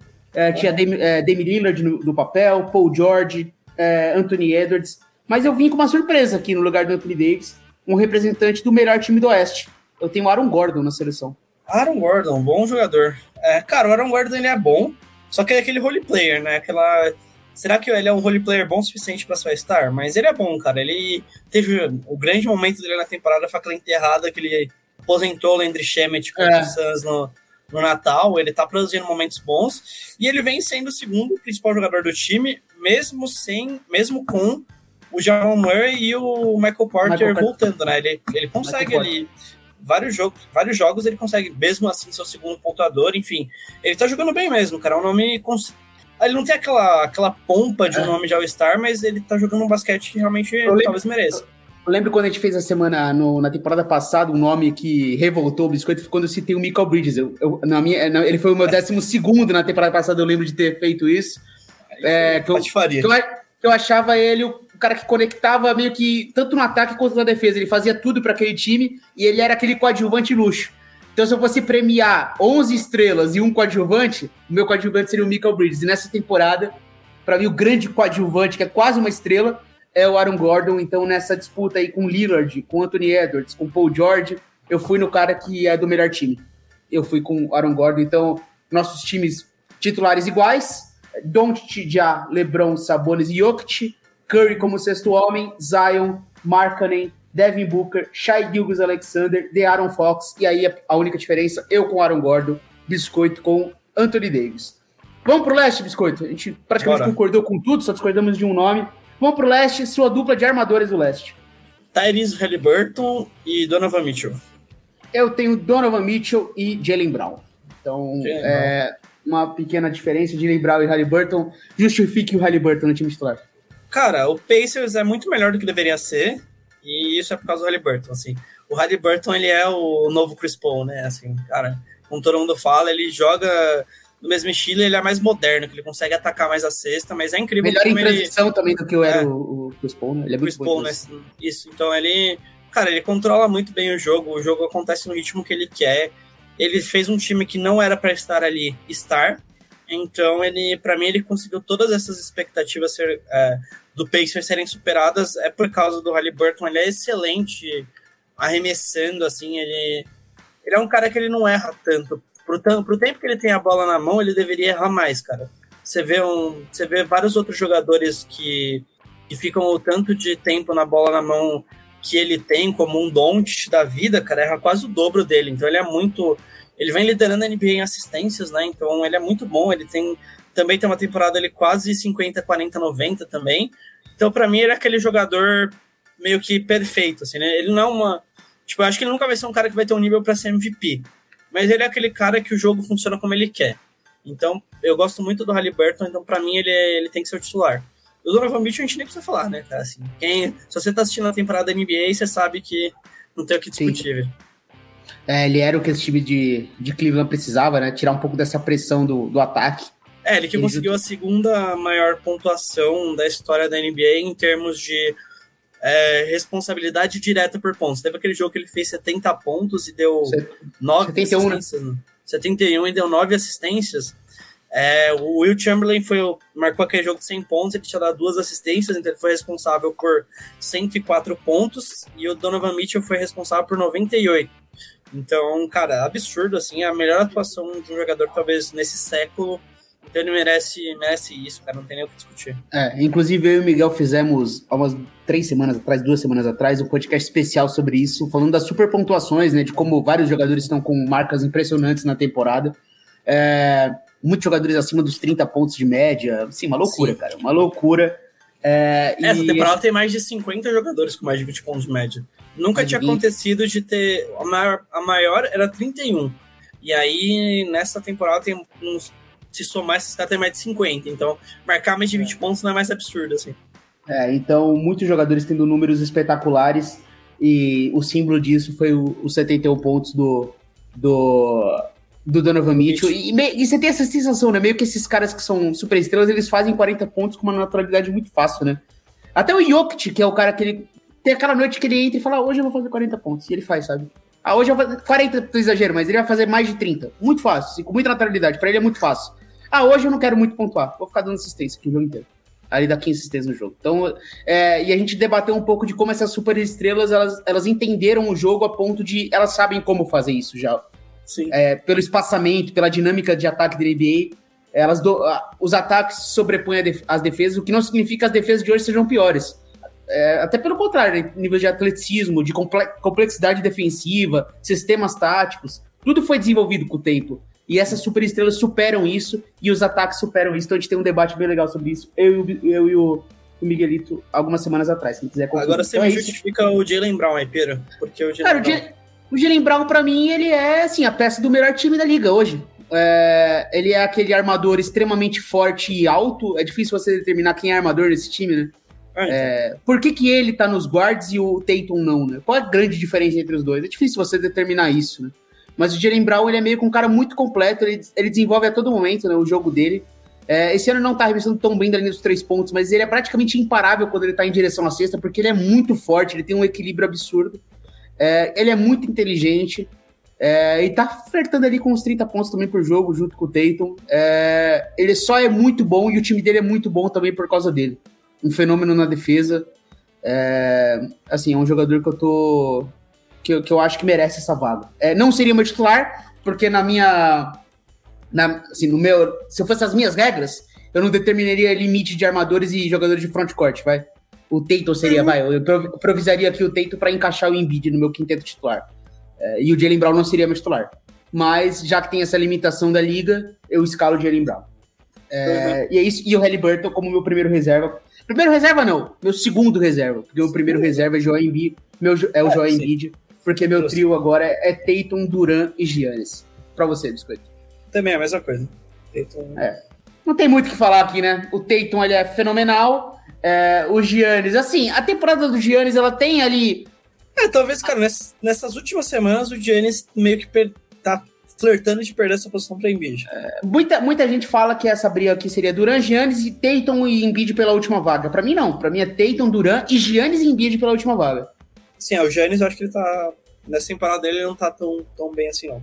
Tinha Dame Lillard no papel, Paul George, Anthony Edwards, mas eu vim com uma surpresa aqui no lugar do Anthony Davis, um representante do melhor time do Oeste. Eu tenho o Aaron Gordon na seleção. Aaron Gordon, bom jogador. Cara, o Aaron Gordon ele é bom, só que é aquele role player, né? Será que ele é um roleplayer bom o suficiente para sua star? Mas ele é bom, cara. Ele teve o grande momento dele na temporada, foi aquela enterrada que ele aposentou o Landry Shamet contra o Suns no Natal. Ele tá produzindo momentos bons. E ele vem sendo o segundo principal jogador do time, mesmo com o Jamal Murray e o Michael Porter voltando, né? Ele consegue ali vários jogos, ele consegue mesmo assim ser o segundo pontuador. Enfim, ele tá jogando bem mesmo, cara. É um nome... Ele não tem aquela pompa de um nome de All-Star, mas ele tá jogando um basquete que realmente talvez mereça. Eu lembro quando a gente fez a semana, na temporada passada, um nome que revoltou o Biscoito, foi quando eu citei o Mikal Bridges. Ele foi o meu 12º na temporada passada, eu lembro de ter feito isso. Que eu achava ele o cara que conectava meio que tanto no ataque quanto na defesa. Ele fazia tudo pra aquele time e ele era aquele coadjuvante luxo. Então, se eu fosse premiar 11 estrelas e um coadjuvante, o meu coadjuvante seria o Mikal Bridges. E nessa temporada, para mim, o grande coadjuvante, que é quase uma estrela, é o Aaron Gordon. Então, nessa disputa aí com Lillard, com Anthony Edwards, com Paul George, eu fui no cara que é do melhor time. Eu fui com o Aaron Gordon. Então, nossos times titulares iguais, Doncic, Ja, LeBron, Sabonis e Jokic, Curry como sexto homem, Zion, Markkanen, Devin Booker, Shai Gilgeous-Alexander, De'Aaron Fox, e aí a única diferença, eu com Aaron Gordon, Biscoito com Anthony Davis. Vamos pro leste, Biscoito? A gente praticamente concordou com tudo, só discordamos de um nome. Vamos pro leste, sua dupla de armadores do leste. Tyrese Haliburton e Donovan Mitchell. Eu tenho Donovan Mitchell e Jaylen Brown. Então, uma pequena diferença, Jaylen Brown e Haliburton. Justifique o Haliburton no time titular. Cara, o Pacers é muito melhor do que deveria ser. E isso é por causa do Haliburton, assim. O Haliburton, ele é o novo Chris Paul, né? Assim, cara, como todo mundo fala, ele joga no mesmo estilo, ele é mais moderno, que ele consegue atacar mais a cesta, mas é incrível. Melhor em transição também do que era o Chris Paul, né? Ele é muito bom. Chris Paul, né? Isso, então ele... Cara, ele controla muito bem o jogo acontece no ritmo que ele quer. Ele fez um time que não era pra estar ali, estar. Então, ele, pra mim, ele conseguiu todas essas expectativas do Pacers serem superadas por causa do Haliburton. Ele é excelente arremessando, assim, ele é um cara que ele não erra tanto. Pro tempo que ele tem a bola na mão, ele deveria errar mais, cara. Você vê vários outros jogadores que ficam o tanto de tempo na bola na mão que ele tem, como um Doncic da vida, cara, erra quase o dobro dele. Então, ele é muito... Ele vem liderando a NBA em assistências, né? Então, ele é muito bom. Ele também tem uma temporada ali quase 50, 40, 90 também. Então, pra mim, ele é aquele jogador meio que perfeito, assim, né? Ele não é uma... Tipo, eu acho que ele nunca vai ser um cara que vai ter um nível pra ser MVP. Mas ele é aquele cara que o jogo funciona como ele quer. Então, eu gosto muito do Haliburton. Então, pra mim, ele tem que ser o titular. O Donovan Mitchell, a gente nem precisa falar, né? Cara, assim, se você tá assistindo a temporada da NBA, você sabe que não tem o que discutir, sim. Ele era o que esse time de Cleveland precisava, né? Tirar um pouco dessa pressão do ataque. Ele que conseguiu a segunda maior pontuação da história da NBA em termos de responsabilidade direta por pontos. Teve aquele jogo que ele fez 70 pontos e deu 9 assistências. 71 e deu 9 assistências. O Will Chamberlain marcou aquele jogo de 100 pontos, ele tinha dado 2 assistências, então ele foi responsável por 104 pontos, e o Donovan Mitchell foi responsável por 98. Então, cara, absurdo, assim, a melhor atuação de um jogador, talvez, nesse século. Então ele merece isso, cara, não tem nem o que discutir. Inclusive eu e o Miguel fizemos há umas 2 semanas atrás, um podcast especial sobre isso, falando das super pontuações, né, de como vários jogadores estão com marcas impressionantes na temporada. Muitos jogadores acima dos 30 pontos de média, assim, uma loucura, sim, cara, uma loucura. Essa temporada tem mais de 50 jogadores com mais de 20 pontos de média. Nunca tinha acontecido de ter, a maior era 31, e aí nessa temporada tem uns... Se somar, esses caras têm mais de 50. Então, marcar mais de 20 pontos não é mais absurdo, assim. Então, muitos jogadores tendo números espetaculares. E o símbolo disso foi os 71 pontos do Donovan Mitchell. E você tem essa sensação, né? Meio que esses caras que são super estrelas, eles fazem 40 pontos com uma naturalidade muito fácil, né? Até o Jokic, que é o cara que ele... Tem aquela noite que ele entra e fala, hoje eu vou fazer 40 pontos. E ele faz, sabe? Hoje eu vou fazer 40, tô exagero, mas ele vai fazer mais de 30. Muito fácil, assim, com muita naturalidade. Pra ele é muito fácil. Hoje eu não quero muito pontuar. Vou ficar dando assistência aqui o jogo inteiro. Aí ele dá 15 assistências no jogo. Então, e a gente debateu um pouco de como essas super estrelas, elas entenderam o jogo a ponto de... Elas sabem como fazer isso já. Sim. Pelo espaçamento, pela dinâmica de ataque da NBA, os ataques sobrepõem as defesas, o que não significa que as defesas de hoje sejam piores. Até pelo contrário, nível de atleticismo, de complexidade defensiva, sistemas táticos, tudo foi desenvolvido com o tempo. E essas superestrelas superam isso, e os ataques superam isso. Então a gente tem um debate bem legal sobre isso, eu e o Miguelito, algumas semanas atrás. Se quiser concluir. Agora você me justifica o Jaylen Brown aí, Pedro. Porque o Jaylen Brown, pra mim, ele é assim, a peça do melhor time da liga hoje. Ele é aquele armador extremamente forte e alto. É difícil você determinar quem é armador nesse time, né? Por que ele tá nos guards e o Tatum não, né? Qual é a grande diferença entre os dois? É difícil você determinar isso, né? Mas o Jaylen Brown, ele é meio que um cara muito completo, ele desenvolve a todo momento, né, o jogo dele. Esse ano não tá arremessando tão bem da linha dos 3 pontos, mas ele é praticamente imparável quando ele tá em direção à cesta, porque ele é muito forte, ele tem um equilíbrio absurdo. Ele é muito inteligente, e tá flertando ali com uns 30 pontos também por jogo, junto com o Tatum. Ele só é muito bom, e o time dele é muito bom também por causa dele. Um fenômeno na defesa. Assim, é um jogador que eu tô... Que eu acho que merece essa vaga. Não seria meu titular, porque na minha... assim, no meu... Se eu fosse as minhas regras, eu não determinaria limite de armadores e jogadores de frontcourt, vai. O Tatum seria, eu improvisaria aqui o Tatum pra encaixar o Embiid no meu quinteto titular. E o Jaylen Brown não seria meu titular. Mas, já que tem essa limitação da liga, eu escalo o Jaylen Brown. E é isso. E o Haliburton como meu primeiro reserva. Primeiro reserva não, meu segundo reserva, porque o primeiro reserva é Joel Embiid, o Joel Embiid, porque meu trio agora é Tatum, Durant e Giannis. Pra você, Biscoito. Também é a mesma coisa. Tatum... Não tem muito o que falar aqui, né? O Tatum, ele é fenomenal, o Giannis, assim, a temporada do Giannis, ela tem ali... talvez, cara, nessas últimas semanas o Giannis meio que tá flertando de perder essa posição para Embiid. Muita gente fala que essa briga aqui seria Durant, Giannis e Tatum e Embiid pela última vaga. Para mim, não. Para mim é Tatum, Durant e Giannis e Embiid pela última vaga. Sim, o Giannis, eu acho que ele tá... Nessa temporada dele, ele não tá tão bem assim, não.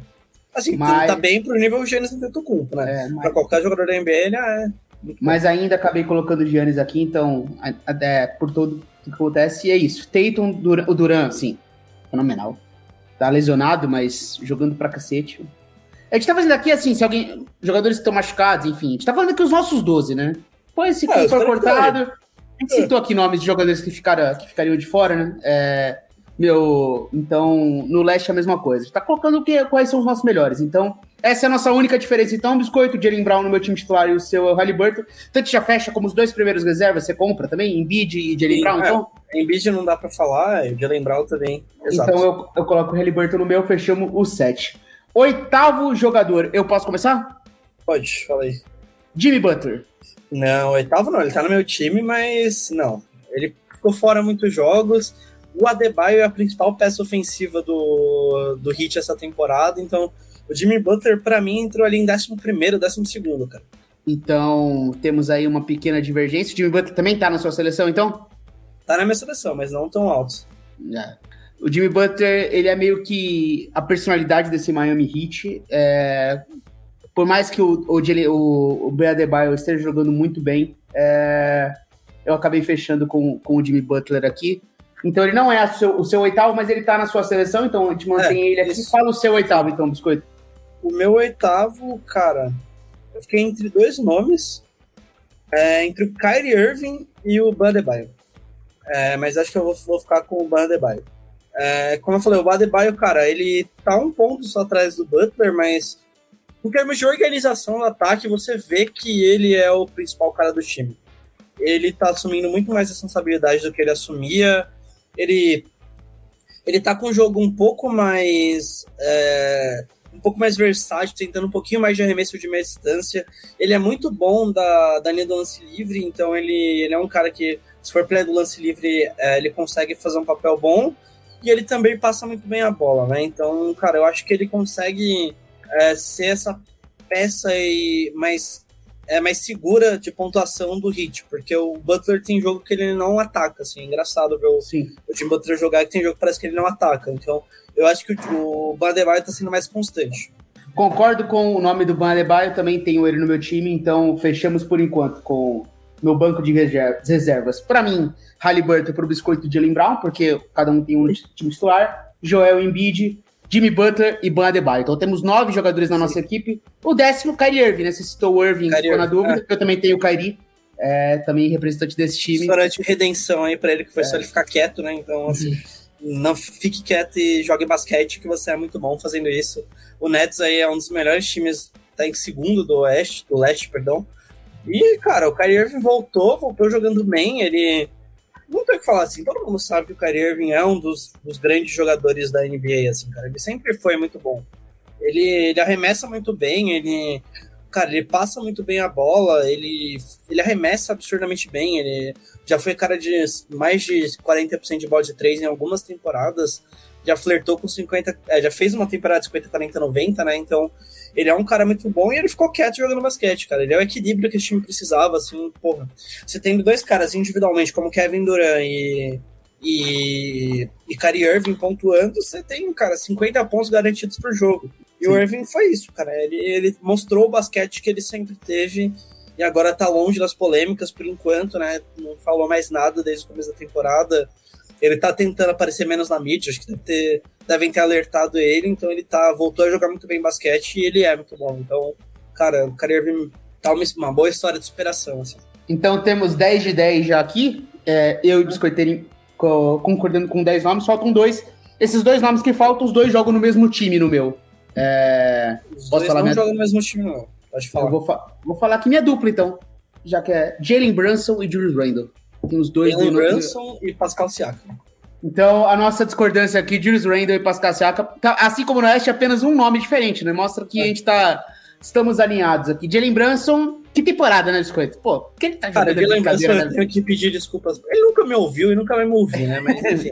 Assim, ele tá bem pro nível o Giannis não tentou cumprir, né? Para qualquer jogador da NBA, ele é... Mas ainda acabei colocando o Giannis aqui, então... por tudo que acontece, é isso. Tatum, o Durant, sim. Fenomenal. Tá lesionado, mas jogando pra cacete. A gente tá fazendo aqui, assim, se alguém... Jogadores que estão machucados, enfim. A gente tá falando aqui os nossos 12, né? Põe esse que foi cortado. A gente citou aqui nomes de jogadores que ficariam de fora, né? Então, no leste é a mesma coisa. A gente tá colocando quais são os nossos melhores. Então, essa é a nossa única diferença. Então, Biscoito, Jaylen Brown no meu time titular e o seu é o Haliburton. Então, a gente já fecha como os 2 primeiros reservas. Você compra também? Embiid e Jaylen Brown, então? Embiid não dá pra falar, e Jaylen Brown também. Exato. Então, eu coloco o Haliburton no meu, fechamos o 7. 8º jogador, eu posso começar? Pode, fala aí. Jimmy Butler. Não, 8º não, ele tá no meu time, mas não. Ele ficou fora muitos jogos. O Adebayo é a principal peça ofensiva do Heat essa temporada, então o Jimmy Butler, pra mim, entrou ali em 11º, 12º, cara. Então, temos aí uma pequena divergência. O Jimmy Butler também tá na sua seleção, então? Tá na minha seleção, mas não tão alto. O Jimmy Butler, ele é meio que a personalidade desse Miami Heat. por mais que o Bam Adebayo esteja jogando muito bem, eu acabei fechando com o Jimmy Butler aqui. Então ele não é o seu oitavo, mas ele tá na sua seleção, então a gente mantém ele aqui. Isso. Fala o seu oitavo, então, Biscoito. O meu oitavo, cara, eu fiquei entre dois nomes, entre o Kyrie Irving e o Bam Adebayo. Mas acho que eu vou ficar com o Bam Adebayo. Como eu falei, o Bam Adebayo, cara, ele tá um ponto só atrás do Butler, mas em termos de organização no ataque, você vê que ele é o principal cara do time. Ele tá assumindo muito mais responsabilidade do que ele assumia. Ele tá com um jogo um pouco mais versátil, tentando um pouquinho mais de arremesso de meia distância. Ele é muito bom da linha do lance livre, então ele é um cara que, se for play do lance livre, ele consegue fazer um papel bom, e ele também passa muito bem a bola, né? Então, cara, eu acho que ele consegue ser essa peça mais segura de pontuação do Heat, porque o Butler tem jogo que ele não ataca, assim, é engraçado ver o time Butler jogar, que tem jogo que parece que ele não ataca, então eu acho que o Bam Adebayo está sendo mais constante. Concordo com o nome do Bam Adebayo, também tenho ele no meu time, então fechamos por enquanto com meu banco de reservas. Para mim, Haliburton para o Biscoito de Jaylen Brown, porque cada um tem um time titular, Joel Embiid, Jimmy Butler e Bam Adebayo. Então temos 9 jogadores na nossa equipe. O 10º, Kyrie Irving, né? Você citou o Irving, ficou na dúvida. Eu também tenho o Kyrie, também representante desse time. História de redenção aí pra ele, que foi só ele ficar quieto, né? Então, assim, não fique quieto e jogue basquete, que você é muito bom fazendo isso. O Nets aí é um dos melhores times, tá em segundo do leste. E, cara, o Kyrie Irving voltou jogando bem, ele... Não tem o que falar, assim, todo mundo sabe que o Kyrie Irving é um dos grandes jogadores da NBA, assim, cara, ele sempre foi muito bom. Ele arremessa muito bem, ele passa muito bem a bola, ele arremessa absurdamente bem, ele já foi cara de mais de 40% de bola de 3 em algumas temporadas, já flertou com 50%, já fez uma temporada de 50, 40, 90, né, então ele é um cara muito bom e ele ficou quieto jogando basquete, cara. Ele é o equilíbrio que esse time precisava, assim, porra. Você tendo dois caras individualmente, como Kevin Durant e Kyrie Irving pontuando, você tem, cara, 50 pontos garantidos por jogo. E o Irving foi isso, cara. Ele mostrou o basquete que ele sempre teve e agora tá longe das polêmicas por enquanto, né? Não falou mais nada desde o começo da temporada. Ele tá tentando aparecer menos na mídia, acho que devem ter alertado ele, então ele voltou a jogar muito bem basquete e ele é muito bom. Então, cara, o Kyrie Irving tá uma boa história de superação, assim. Então temos 10 de 10 já aqui, eu e o Biscoiteiro concordando com 10 nomes, faltam 2. Esses 2 nomes que faltam, os 2 jogam no mesmo time no meu. Os dois não jogam no mesmo time não, pode falar. Eu vou falar que minha dupla então, já que é Jalen Brunson e Julius Randle. Tem os dois Jalen Brunson e Pascal Siakam. Então, a nossa discordância aqui, Julius Randle e Pascal Siakam, tá, assim como no Oeste, apenas um nome diferente, né? Mostra que a gente estamos alinhados aqui. Jalen Brunson, que temporada, né, Biscoito? Pô, porque ele tá jogando aqui. Cara, Jalen Brunson, né? Eu tenho que pedir desculpas. Ele nunca me ouviu e nunca vai me ouvir, né? Mas, enfim.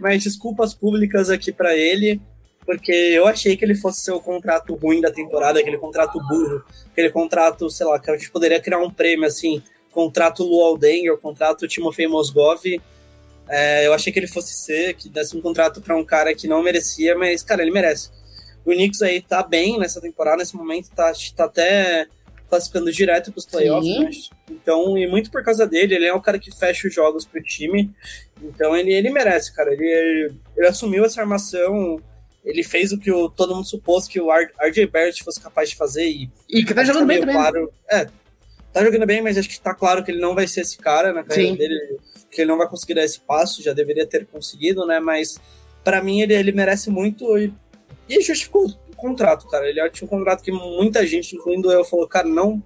Mas desculpas públicas aqui pra ele, porque eu achei que ele fosse ser o contrato ruim da temporada, aquele contrato burro, aquele contrato, sei lá, que a gente poderia criar um prêmio, assim... Contrato Luol Deng, contrato Timofey Mozgov. Eu achei que ele fosse ser, que desse um contrato para um cara que não merecia, mas, cara, ele merece. O Knicks aí tá bem nessa temporada, nesse momento, tá até classificando direto pros playoffs, né? Então, e muito por causa dele, ele é o cara que fecha os jogos pro time, então ele merece, cara. Ele assumiu essa armação, ele fez o que todo mundo supôs que o RJ Barrett fosse capaz de fazer e que tá jogando bem também. Claro, tá jogando bem, mas acho que tá claro que ele não vai ser esse cara na carreira dele, que ele não vai conseguir dar esse passo, já deveria ter conseguido, né, mas pra mim ele merece muito e justificou o contrato, cara, ele tinha um contrato que muita gente, incluindo eu, falou, cara, não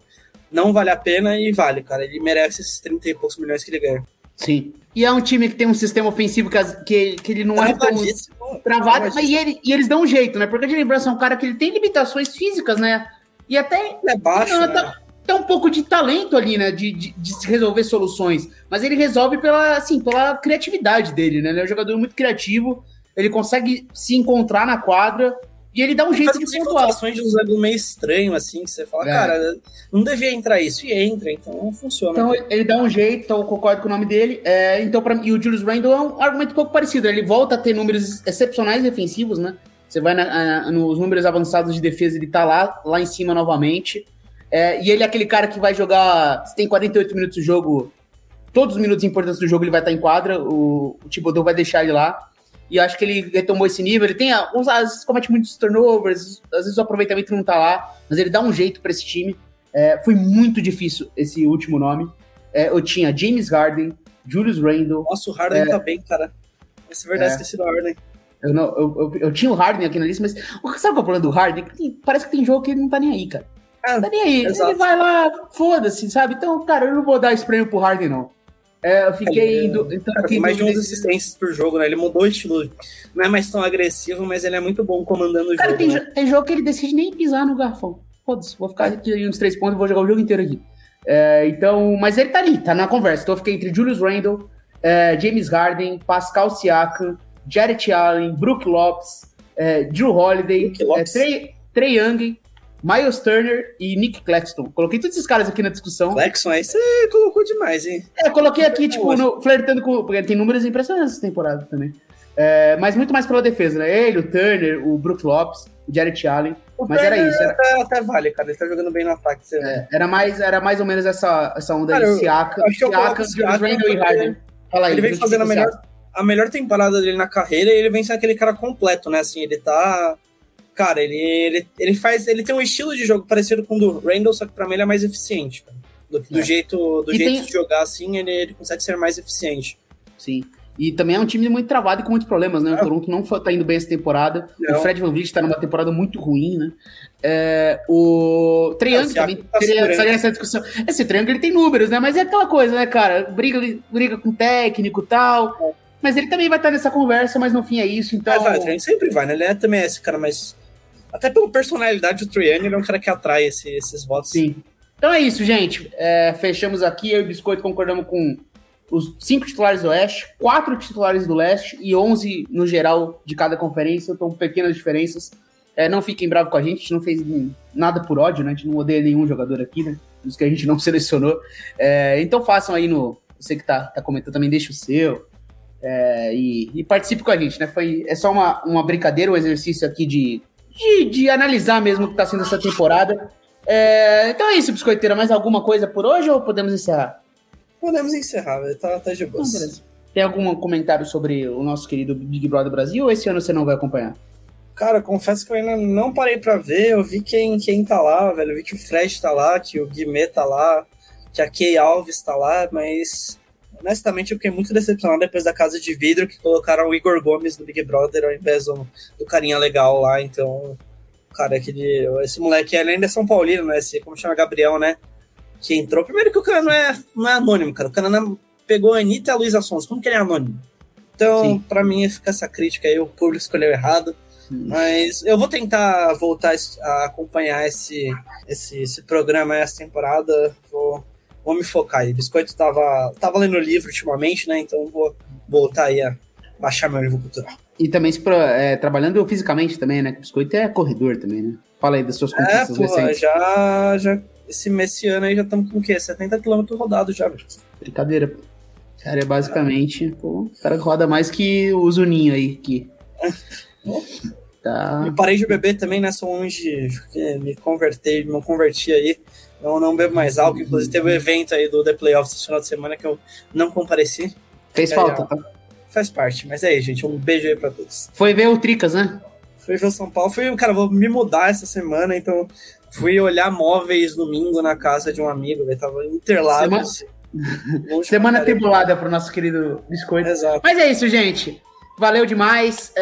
vale a pena e vale, cara, ele merece esses 30 e poucos milhões que ele ganha. Sim, e é um time que tem um sistema ofensivo que ele não é tão travado, mas e eles dão um jeito, né, porque a Jalen Brunson é um cara que ele tem limitações físicas, né, e até... Ele é baixo, né? Tem um pouco de talento ali, né, de resolver soluções, mas ele resolve pela criatividade dele, né, ele é um jogador muito criativo, ele consegue se encontrar na quadra e ele dá um jeito de pontuar. Situações de um jogo meio estranho, assim, que você fala, cara, não devia entrar isso, e entra, então não funciona. Então ele dá um jeito, então eu concordo com o nome dele, então, e o Julius Randle é um argumento um pouco parecido, ele volta a ter números excepcionais defensivos, né, Você vai nos números avançados de defesa, ele tá lá em cima novamente. E ele é aquele cara que vai jogar, se tem 48 minutos de jogo, todos os minutos importantes do jogo ele vai estar em quadra, o Thibodeau vai deixar ele lá. E acho que ele retomou esse nível. Ele tem, às vezes, comete muitos turnovers, às vezes o aproveitamento não tá lá, mas ele dá um jeito pra esse time. Foi muito difícil esse último nome. Eu tinha James Harden, Julius Randle. Nossa, o Harden tá bem, cara. Essa é verdade, esqueci do Harden. Eu tinha o Harden aqui na lista, mas sabe qual é o problema do Harden? Parece que tem jogo que ele não tá nem aí, cara. Não tá nem aí. Exato. Ele vai lá, foda-se, sabe? Então, cara, eu não vou dar esse prêmio pro Harden, não. Eu fiquei... Então, mais de 11 assistências por jogo, né? Ele mudou o estilo. Não é mais tão agressivo, mas ele é muito bom comandando o jogo. Tem jogo que ele decide nem pisar no garfão. Foda-se, vou ficar aqui uns 3 pontos e vou jogar o jogo inteiro aqui. Então, mas ele tá ali, tá na conversa. Então eu fiquei entre Julius Randle, James Harden, Pascal Siakam, Jarrett Allen, Brook Lopes, Drew Holiday, Trae Young, Myles Turner e Nick Claxton. Coloquei todos esses caras aqui na discussão. Claxton, aí você colocou demais, hein? Eu coloquei aqui, tipo, flertando com... Porque tem números impressionantes essa temporada também. Mas muito mais pela defesa, né? Ele, o Turner, o Brook Lopes, o Jarrett Allen. Até vale, cara. Ele tá jogando bem no ataque. Você era mais ou menos essa onda de Siakam, Randle e Harden. Fala aí, ele vem fazendo a melhor temporada dele na carreira e ele vem sendo aquele cara completo, né? Assim, ele tá... Cara, ele faz... Ele tem um estilo de jogo parecido com o do Randle, só que pra mim ele é mais eficiente, cara. Do jeito de jogar, assim, ele consegue ser mais eficiente. Sim. E também é um time muito travado e com muitos problemas, né? O Toronto não tá indo bem essa temporada. Não. O Fred VanVleet tá numa temporada muito ruim, né? O Trae Young também teria essa discussão. Esse Trae Young, ele tem números, né? Mas é aquela coisa, né, cara? Briga com o técnico e tal. Mas ele também vai estar nessa conversa, mas no fim é isso, então... o Trae Young sempre vai, né? Ele é também esse cara, mas... Até pela personalidade do Trae Young, ele é um cara que atrai esses votos. Sim. Então é isso, gente. Fechamos aqui. Eu e o Biscoito concordamos com... os 5 titulares do Oeste, 4 titulares do Leste e 11 no geral de cada conferência. Então, pequenas diferenças. Não fiquem bravos com a gente não fez nada por ódio, né? A gente não odeia nenhum jogador aqui, né? Dos que a gente não selecionou. Então, façam aí no... Você que tá comentando também, deixa o seu. E participe com a gente, né? É só uma brincadeira, um exercício aqui de analisar mesmo o que tá sendo essa temporada. Então é isso, Biscoiteira. Mais alguma coisa por hoje ou podemos encerrar? Podemos encerrar, tá de boa. Tem algum comentário sobre o nosso querido Big Brother Brasil ou esse ano você não vai acompanhar? Cara, confesso que eu ainda não parei pra ver, eu vi quem tá lá, velho, eu vi que o Fred tá lá, que o Guimê tá lá, que a Kay Alves tá lá, mas honestamente eu fiquei muito decepcionado depois da Casa de Vidro, que colocaram o Igor Gomes do Big Brother ao invés do carinha legal lá, então, cara, esse moleque, ele ainda é São Paulino, né, como chama, Gabriel, né? Que entrou. Primeiro que o cara não é anônimo, cara. O cara pegou a Anitta e a Luísa Sons. Como que ele é anônimo? Então, Sim. Pra mim, fica essa crítica aí. O público escolheu errado. Mas eu vou tentar voltar a acompanhar esse programa essa temporada. Vou me focar aí. Biscoito tava lendo livro ultimamente, né? Então, vou voltar aí a baixar meu livro cultural. E também trabalhando fisicamente também, né? Biscoito é corredor também, né? Fala aí das suas conquistas recentes. Já... Esse ano aí já estamos com o quê? 70 km rodados já, velho. Brincadeira, pô. Cara, é basicamente, pô, o cara roda mais que o Zuninho aí, que... Tá. Eu parei de beber também, né? Sou longe, me converti aí. Eu não bebo mais álcool, inclusive teve um evento aí do The Playoffs esse final de semana que eu não compareci. Fez falta, tá? Faz parte, mas é aí, gente, um beijo aí pra todos. Foi ver o Tricas, né? Fui ver o São Paulo, cara, vou me mudar essa semana, então... Fui olhar móveis domingo na casa de um amigo, velho. Tava Interlagos. Semana tribulada pro nosso querido Biscoito. Exato. Mas é isso, gente. Valeu demais.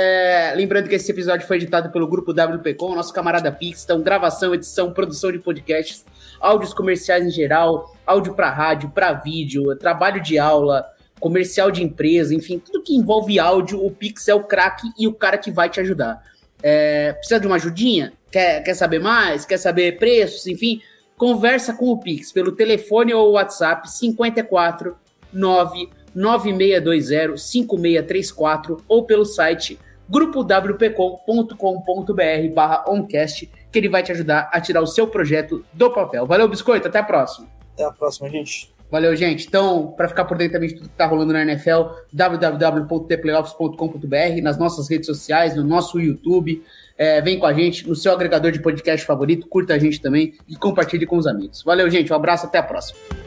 Lembrando que esse episódio foi editado pelo grupo WPcom, nosso camarada Pix. Então, gravação, edição, produção de podcasts, áudios comerciais em geral, áudio para rádio, para vídeo, trabalho de aula, comercial de empresa, enfim, tudo que envolve áudio, o Pix é o craque e o cara que vai te ajudar. Precisa de uma ajudinha? Quer saber mais? Quer saber preços? Enfim, conversa com o Pix pelo telefone ou WhatsApp 54 99620 5634 ou pelo site grupowpcom.com.br/oncast que ele vai te ajudar a tirar o seu projeto do papel. Valeu, Biscoito, até a próxima. Até a próxima, gente. Valeu, gente. Então, para ficar por dentro também de tudo que está rolando na NFL, www.tplayoffs.com.br, nas nossas redes sociais, no nosso YouTube. Vem com a gente no seu agregador de podcast favorito, curta a gente também e compartilhe com os amigos. Valeu, gente. Um abraço, até a próxima.